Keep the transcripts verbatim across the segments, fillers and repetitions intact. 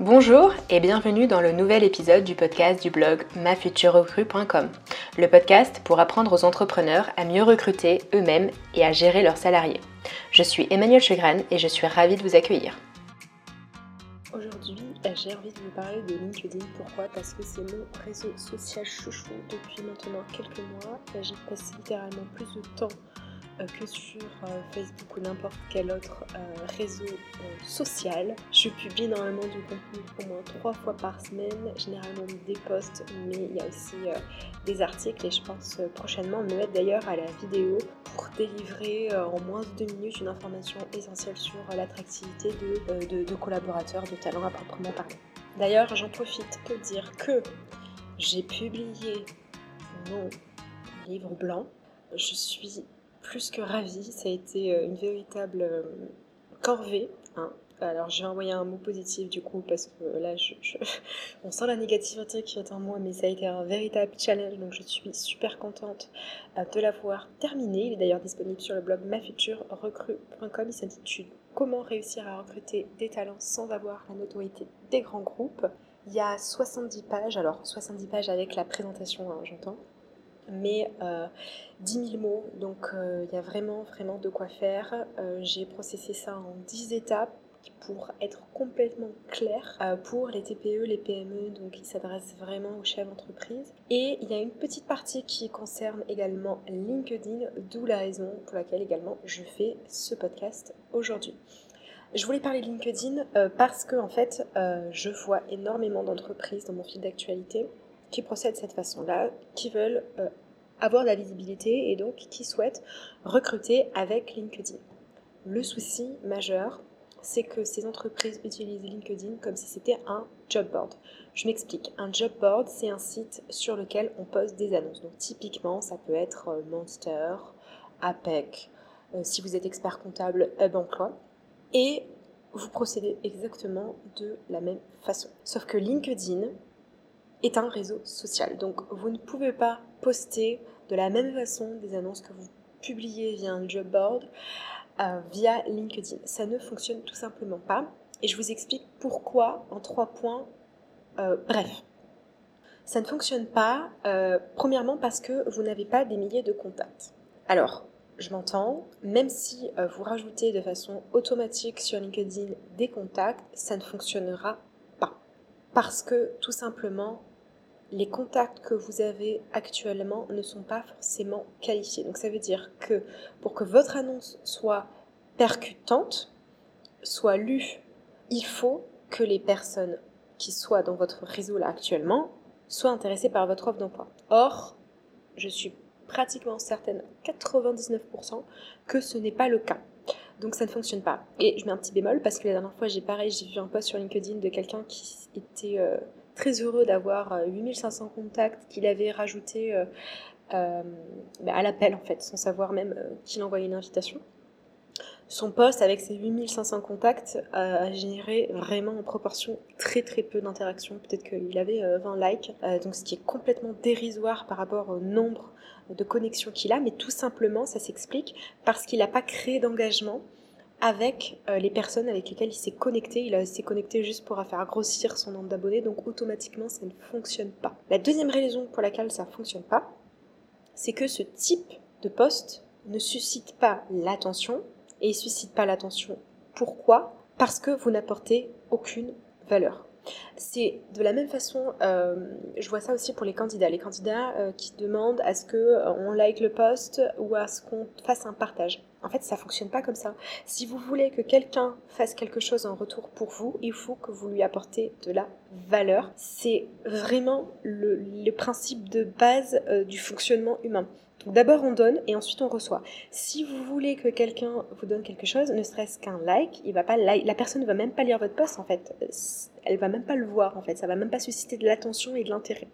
Bonjour et bienvenue dans le nouvel épisode du podcast du blog ma future recrue point com, le podcast pour apprendre aux entrepreneurs à mieux recruter eux-mêmes et à gérer leurs salariés. Je suis Emmanuelle Chegrane et je suis ravie de vous accueillir. Aujourd'hui, j'ai envie de vous parler de LinkedIn. Pourquoi ? Parce que c'est mon réseau social chouchou depuis maintenant quelques mois. J'ai passé littéralement plus de temps que sur Facebook ou n'importe quel autre réseau social. Je publie énormément de contenu au moins trois fois par semaine, généralement des posts, mais il y a aussi des articles et je pense prochainement me mettre d'ailleurs à la vidéo pour délivrer en moins de deux minutes une information essentielle sur l'attractivité de, de, de collaborateurs, de talents à proprement parler. D'ailleurs, j'en profite pour dire que j'ai publié mon livre blanc. Je suis plus que ravie, ça a été une véritable corvée. Hein. Alors j'ai envoyé un mot positif du coup parce que là je, je... on sent la négativité qui est en moi, mais ça a été un véritable challenge, donc je suis super contente de l'avoir terminé. Il est d'ailleurs disponible sur le blog ma future recrue point com. Il s'intitule « Comment réussir à recruter des talents sans avoir la notoriété des grands groupes ». Il y a soixante-dix pages, alors soixante-dix pages avec la présentation, hein, j'entends. mais euh, dix mille mots, donc il euh, y a vraiment, vraiment de quoi faire. Euh, j'ai processé ça en dix étapes pour être complètement claire euh, pour les T P E, les P M E, donc qui s'adressent vraiment aux chefs d'entreprise. Et il y a une petite partie qui concerne également LinkedIn, d'où la raison pour laquelle également je fais ce podcast aujourd'hui. Je voulais parler de LinkedIn euh, parce que en fait, euh, je vois énormément d'entreprises dans mon fil d'actualité qui procèdent de cette façon-là, qui veulent euh, avoir de la visibilité et donc qui souhaitent recruter avec LinkedIn. Le souci majeur, c'est que ces entreprises utilisent LinkedIn comme si c'était un job board. Je m'explique, un job board, c'est un site sur lequel on poste des annonces. Donc typiquement, ça peut être euh, Monster, A P E C, euh, si vous êtes expert comptable, Hub Emploi. Et vous procédez exactement de la même façon. Sauf que LinkedIn est un réseau social. Donc vous ne pouvez pas poster de la même façon des annonces que vous publiez via un job board, euh, via LinkedIn. Ça ne fonctionne tout simplement pas. Et je vous explique pourquoi en trois points euh, bref. Ça ne fonctionne pas, euh, premièrement parce que vous n'avez pas des milliers de contacts. Alors, je m'entends, même si euh, vous rajoutez de façon automatique sur LinkedIn des contacts, ça ne fonctionnera pas. Parce que tout simplement, les contacts que vous avez actuellement ne sont pas forcément qualifiés. Donc ça veut dire que pour que votre annonce soit percutante, soit lue, il faut que les personnes qui soient dans votre réseau là actuellement soient intéressées par votre offre d'emploi. Or, je suis pratiquement certaine, quatre-vingt-dix-neuf pour cent, que ce n'est pas le cas. Donc ça ne fonctionne pas. Et je mets un petit bémol parce que la dernière fois, j'ai pareil, j'ai vu un post sur LinkedIn de quelqu'un qui était Euh, très heureux d'avoir huit mille cinq cents contacts qu'il avait rajoutés euh, euh, à l'appel, en fait, sans savoir même euh, qu'il envoyait une invitation. Son post avec ses huit mille cinq cents contacts euh, a généré vraiment en proportion très très peu d'interactions. Peut-être qu'il avait euh, vingt likes, euh, donc ce qui est complètement dérisoire par rapport au nombre de connexions qu'il a, mais tout simplement, ça s'explique parce qu'il n'a pas créé d'engagement avec euh, les personnes avec lesquelles il s'est connecté. Il a, s'est connecté juste pour faire grossir son nombre d'abonnés, donc automatiquement ça ne fonctionne pas. La deuxième raison pour laquelle ça ne fonctionne pas, c'est que ce type de post ne suscite pas l'attention, et il ne suscite pas l'attention. Pourquoi ? Parce que vous n'apportez aucune valeur. C'est de la même façon, euh, je vois ça aussi pour les candidats. Les candidats euh, qui demandent à ce qu'on euh, like le post ou à ce qu'on fasse un partage. En fait, ça ne fonctionne pas comme ça. Si vous voulez que quelqu'un fasse quelque chose en retour pour vous, il faut que vous lui apportez de la valeur. C'est vraiment le, le principe de base euh, du fonctionnement humain. Donc d'abord on donne et ensuite on reçoit. Si vous voulez que quelqu'un vous donne quelque chose, ne serait-ce qu'un like, il va pas like, la personne ne va même pas lire votre post en fait. Elle va même pas le voir en fait, ça va même pas susciter de l'attention et de l'intérêt.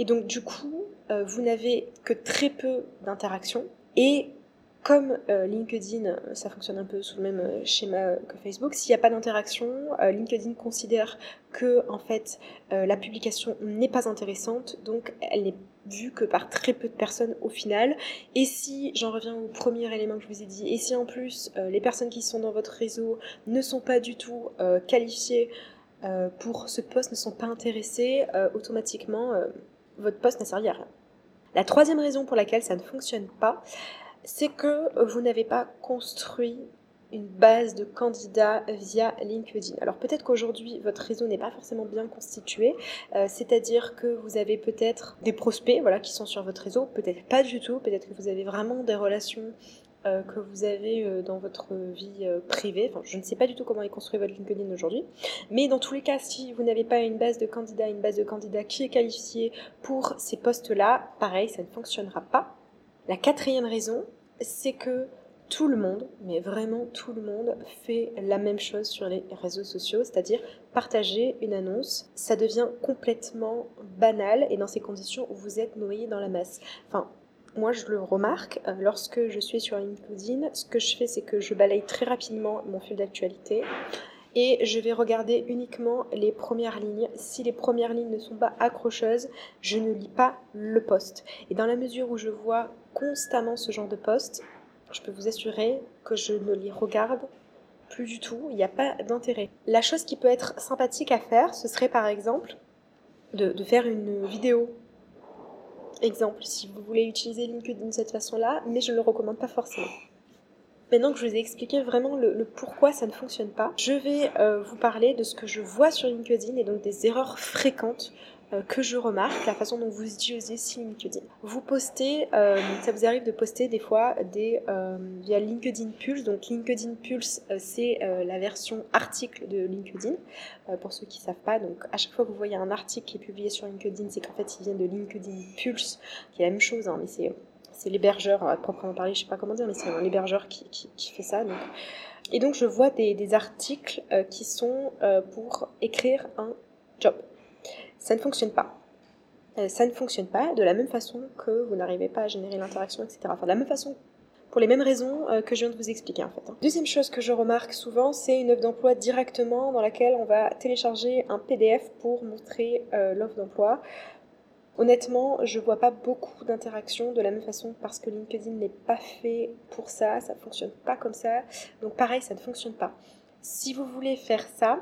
Et donc du coup, euh, vous n'avez que très peu d'interactions et comme euh, LinkedIn, ça fonctionne un peu sous le même schéma que Facebook, s'il n'y a pas d'interaction, euh, LinkedIn considère que en fait, euh, la publication n'est pas intéressante, donc elle n'est vue que par très peu de personnes au final. Et si, j'en reviens au premier élément que je vous ai dit, et si en plus euh, les personnes qui sont dans votre réseau ne sont pas du tout euh, qualifiées euh, pour ce poste ne sont pas intéressés, euh, automatiquement, euh, votre poste n'a servi à rien. La troisième raison pour laquelle ça ne fonctionne pas, c'est que vous n'avez pas construit une base de candidats via LinkedIn. Alors peut-être qu'aujourd'hui, votre réseau n'est pas forcément bien constitué, euh, c'est-à-dire que vous avez peut-être des prospects voilà, qui sont sur votre réseau, peut-être pas du tout, peut-être que vous avez vraiment des relations euh, que vous avez euh, dans votre vie euh, privée. Enfin, je ne sais pas du tout comment est construit votre LinkedIn aujourd'hui, mais dans tous les cas, si vous n'avez pas une base de candidats, une base de candidats qui est qualifiée pour ces postes-là, pareil, ça ne fonctionnera pas. La quatrième raison, c'est que tout le monde, mais vraiment tout le monde, fait la même chose sur les réseaux sociaux, c'est-à-dire partager une annonce. Ça devient complètement banal et dans ces conditions, vous êtes noyé dans la masse. Enfin, moi je le remarque, lorsque je suis sur LinkedIn, ce que je fais c'est que je balaye très rapidement mon fil d'actualité et je vais regarder uniquement les premières lignes. Si les premières lignes ne sont pas accrocheuses, je ne lis pas le post. Et dans la mesure où je vois constamment ce genre de post, je peux vous assurer que je ne les regarde plus du tout, il n'y a pas d'intérêt. La chose qui peut être sympathique à faire, ce serait par exemple de, de faire une vidéo. Exemple, si vous voulez utiliser LinkedIn de cette façon-là, mais je ne le recommande pas forcément. Maintenant que je vous ai expliqué vraiment le, le pourquoi ça ne fonctionne pas, je vais euh, vous parler de ce que je vois sur LinkedIn et donc des erreurs fréquentes euh, que je remarque, la façon dont vous utilisez si LinkedIn. Vous postez, euh, ça vous arrive de poster des fois des, euh, via LinkedIn Pulse. Donc LinkedIn Pulse, euh, c'est euh, la version article de LinkedIn. Euh, pour ceux qui ne savent pas, donc à chaque fois que vous voyez un article qui est publié sur LinkedIn, c'est qu'en fait il vient de LinkedIn Pulse, qui est la même chose, hein, mais c'est... C'est l'hébergeur, à proprement parler, je ne sais pas comment dire, mais c'est un hébergeur qui, qui, qui fait ça. Donc. Et donc, je vois des, des articles euh, qui sont euh, pour écrire un job. Ça ne fonctionne pas. Euh, ça ne fonctionne pas de la même façon que vous n'arrivez pas à générer l'interaction, et cetera. Enfin, de la même façon, pour les mêmes raisons euh, que je viens de vous expliquer, en fait. Hein. Deuxième chose que je remarque souvent, c'est une offre d'emploi directement dans laquelle on va télécharger un P D F pour montrer euh, l'offre d'emploi. Honnêtement, je vois pas beaucoup d'interactions de la même façon parce que LinkedIn n'est pas fait pour ça, ça fonctionne pas comme ça. Donc pareil, ça ne fonctionne pas. Si vous voulez faire ça,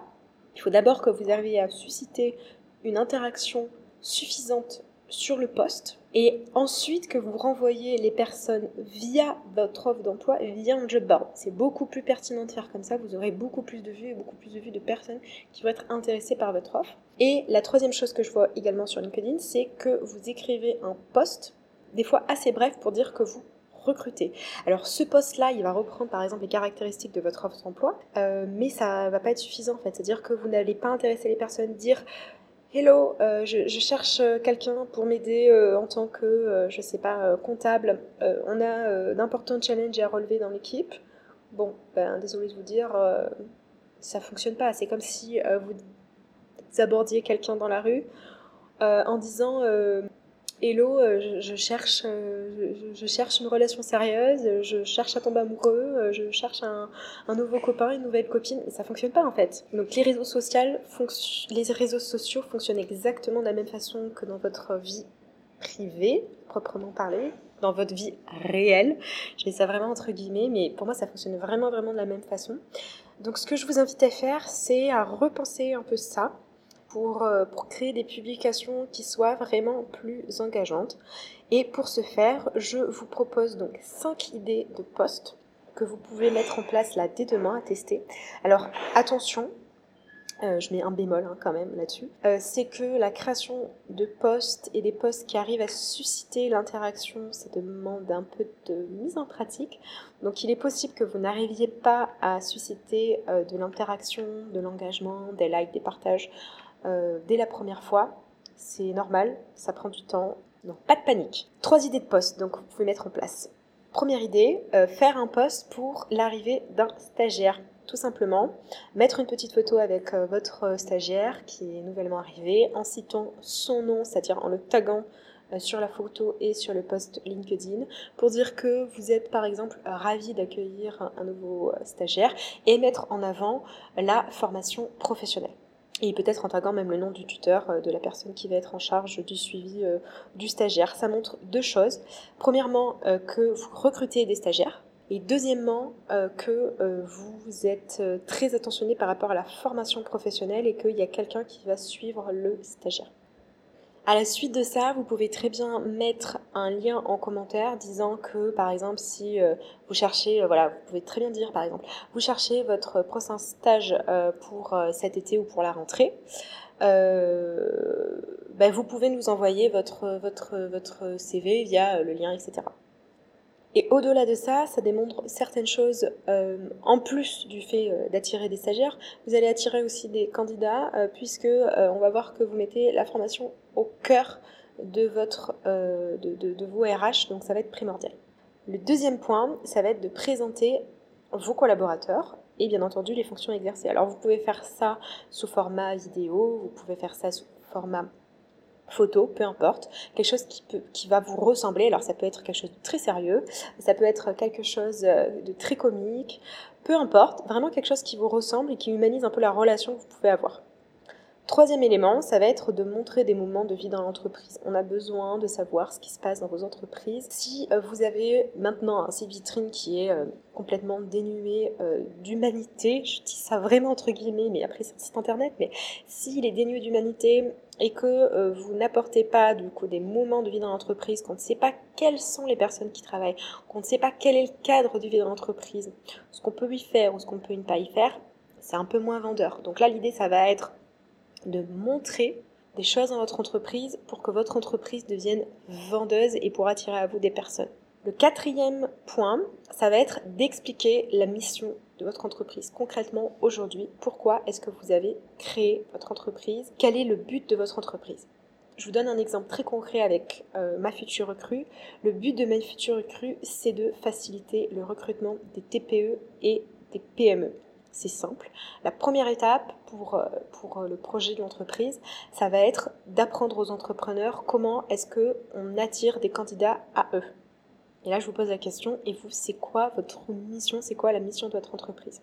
il faut d'abord que vous arriviez à susciter une interaction suffisante sur le poste et ensuite que vous renvoyez les personnes via votre offre d'emploi, via un job board. C'est beaucoup plus pertinent de faire comme ça, vous aurez beaucoup plus de vues et beaucoup plus de vues de personnes qui vont être intéressées par votre offre. Et la troisième chose que je vois également sur LinkedIn, c'est que vous écrivez un post, des fois assez bref, pour dire que vous recruter. Alors ce poste-là, il va reprendre par exemple les caractéristiques de votre offre d'emploi, euh, mais ça va pas être suffisant en fait, c'est-à-dire que vous n'allez pas intéresser les personnes, dire Hello, euh, je, je cherche quelqu'un pour m'aider euh, en tant que, euh, je sais pas, euh, comptable. Euh, on a euh, d'importants challenges à relever dans l'équipe. Bon, ben désolé de vous dire, euh, ça fonctionne pas. C'est comme si euh, vous abordiez quelqu'un dans la rue euh, en disant euh, Hello, euh, je, je cherche, euh, je, je cherche une relation sérieuse, je cherche à tomber amoureux, je cherche un, un nouveau copain, une nouvelle copine. Ça fonctionne pas en fait. Donc les réseaux sociaux, fonc- les réseaux sociaux fonctionnent exactement de la même façon que dans votre vie privée, proprement parlée, dans votre vie réelle. Je mets ça vraiment entre guillemets, mais pour moi ça fonctionne vraiment vraiment de la même façon. Donc ce que je vous invite à faire, c'est à repenser un peu ça. Pour, pour créer des publications qui soient vraiment plus engageantes. Et pour ce faire, je vous propose donc cinq idées de posts que vous pouvez mettre en place là dès demain à tester. Alors attention, euh, je mets un bémol hein, quand même là-dessus, euh, c'est que la création de posts et des posts qui arrivent à susciter l'interaction, ça demande un peu de mise en pratique. Donc il est possible que vous n'arriviez pas à susciter euh, de l'interaction, de l'engagement, des likes, des partages, Euh, dès la première fois, c'est normal, ça prend du temps, donc pas de panique. Trois idées de post, donc vous pouvez mettre en place. Première idée, euh, faire un post pour l'arrivée d'un stagiaire, tout simplement. Mettre une petite photo avec euh, votre stagiaire qui est nouvellement arrivé, en citant son nom, c'est-à-dire en le taguant euh, sur la photo et sur le post LinkedIn, pour dire que vous êtes par exemple euh, ravi d'accueillir un, un nouveau euh, stagiaire et mettre en avant la formation professionnelle. Et peut-être en taguant même le nom du tuteur, de la personne qui va être en charge du suivi euh, du stagiaire. Ça montre deux choses. Premièrement, euh, que vous recrutez des stagiaires. Et deuxièmement, euh, que euh, vous êtes euh, très attentionné par rapport à la formation professionnelle et qu'il y a quelqu'un qui va suivre le stagiaire. À la suite de ça, vous pouvez très bien mettre un lien en commentaire disant que, par exemple, si euh, vous cherchez, euh, voilà, vous pouvez très bien dire, par exemple, vous cherchez votre prochain stage euh, pour euh, cet été ou pour la rentrée, euh, ben, vous pouvez nous envoyer votre, votre, votre C V via le lien, et cetera. Et au-delà de ça, ça démontre certaines choses. Euh, en plus du fait euh, d'attirer des stagiaires, vous allez attirer aussi des candidats euh, puisque euh, on va voir que vous mettez la formation au cœur de votre euh, de, de, de vos R H, donc ça va être primordial. Le deuxième point, ça va être de présenter vos collaborateurs et bien entendu les fonctions exercées. Alors vous pouvez faire ça sous format vidéo, vous pouvez faire ça sous format photo, peu importe, quelque chose qui, peut, qui va vous ressembler. Alors ça peut être quelque chose de très sérieux, ça peut être quelque chose de très comique, peu importe, vraiment quelque chose qui vous ressemble et qui humanise un peu la relation que vous pouvez avoir. Troisième élément, ça va être de montrer des moments de vie dans l'entreprise. On a besoin de savoir ce qui se passe dans vos entreprises. Si vous avez maintenant un site vitrine qui est complètement dénué d'humanité, je dis ça vraiment entre guillemets, mais après c'est un site internet, mais s'il est dénué d'humanité et que vous n'apportez pas du coup des moments de vie dans l'entreprise, qu'on ne sait pas quelles sont les personnes qui travaillent, qu'on ne sait pas quel est le cadre de vie dans l'entreprise, ce qu'on peut y faire ou ce qu'on peut ne pas y faire, c'est un peu moins vendeur. Donc là l'idée ça va être de montrer des choses dans votre entreprise pour que votre entreprise devienne vendeuse et pour attirer à vous des personnes. Le quatrième point, ça va être d'expliquer la mission de votre entreprise. Concrètement, aujourd'hui, pourquoi est-ce que vous avez créé votre entreprise? Quel est le but de votre entreprise? Je vous donne un exemple très concret avec euh, ma future recrue. Le but de ma future recrue, c'est de faciliter le recrutement des T P E et des P M E. C'est simple. La première étape pour, pour le projet de l'entreprise, ça va être d'apprendre aux entrepreneurs comment est-ce qu'on attire des candidats à eux. Et là, je vous pose la question, et vous, c'est quoi votre mission? C'est quoi la mission de votre entreprise?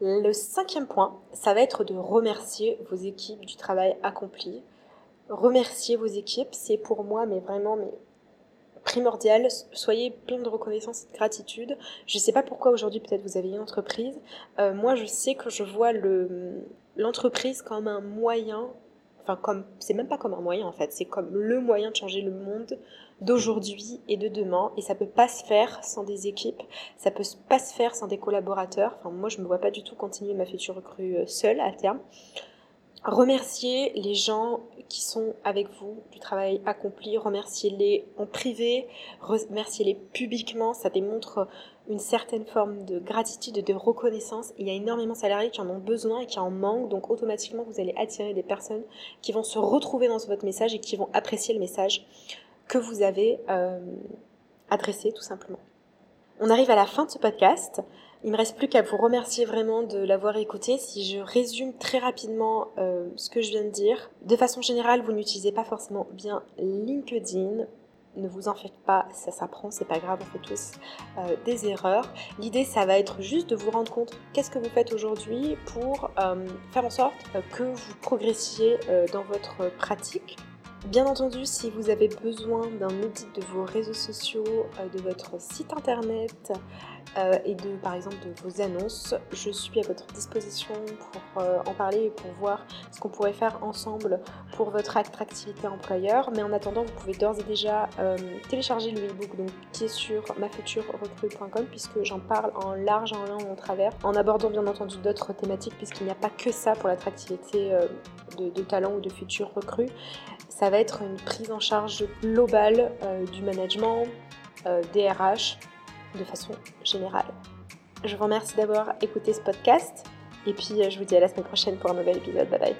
Le cinquième point, ça va être de remercier vos équipes du travail accompli. Remercier vos équipes, c'est pour moi, mais vraiment... mais primordial, soyez plein de reconnaissance et de gratitude. Je ne sais pas pourquoi aujourd'hui peut-être vous avez une entreprise. Euh, moi je sais que je vois le, l'entreprise comme un moyen, enfin comme, c'est même pas comme un moyen en fait, c'est comme le moyen de changer le monde d'aujourd'hui et de demain. Et ça peut pas se faire sans des équipes, ça peut pas se faire sans des collaborateurs. Enfin moi je me vois pas du tout continuer ma future recrue seule à terme. Remerciez les gens qui sont avec vous du travail accompli, remerciez-les en privé, remerciez-les publiquement, ça démontre une certaine forme de gratitude et de reconnaissance. Il y a énormément de salariés qui en ont besoin et qui en manquent, donc automatiquement vous allez attirer des personnes qui vont se retrouver dans votre message et qui vont apprécier le message que vous avez euh, adressé tout simplement. On arrive à la fin de ce podcast. Il me reste plus qu'à vous remercier vraiment de l'avoir écouté. Si je résume très rapidement euh, ce que je viens de dire, de façon générale, vous n'utilisez pas forcément bien LinkedIn. Ne vous en faites pas, ça s'apprend, c'est pas grave, on fait tous euh, des erreurs. L'idée, ça va être juste de vous rendre compte qu'est-ce que vous faites aujourd'hui pour euh, faire en sorte euh, que vous progressiez euh, dans votre pratique. Bien entendu, si vous avez besoin d'un audit de vos réseaux sociaux, de votre site internet euh, et de, par exemple, de vos annonces, je suis à votre disposition pour euh, en parler et pour voir ce qu'on pourrait faire ensemble pour votre attractivité employeur. Mais en attendant, vous pouvez d'ores et déjà euh, télécharger le e-book donc, qui est sur mafuturerecrue point com puisque j'en parle en large, en long, en travers, en abordant bien entendu d'autres thématiques puisqu'il n'y a pas que ça pour l'attractivité euh, de, de talent ou de futur recrue. Ça va être une prise en charge globale euh, du management, euh, des R H, de façon générale. Je vous remercie d'avoir écouté ce podcast et puis euh, je vous dis à la semaine prochaine pour un nouvel épisode. Bye bye.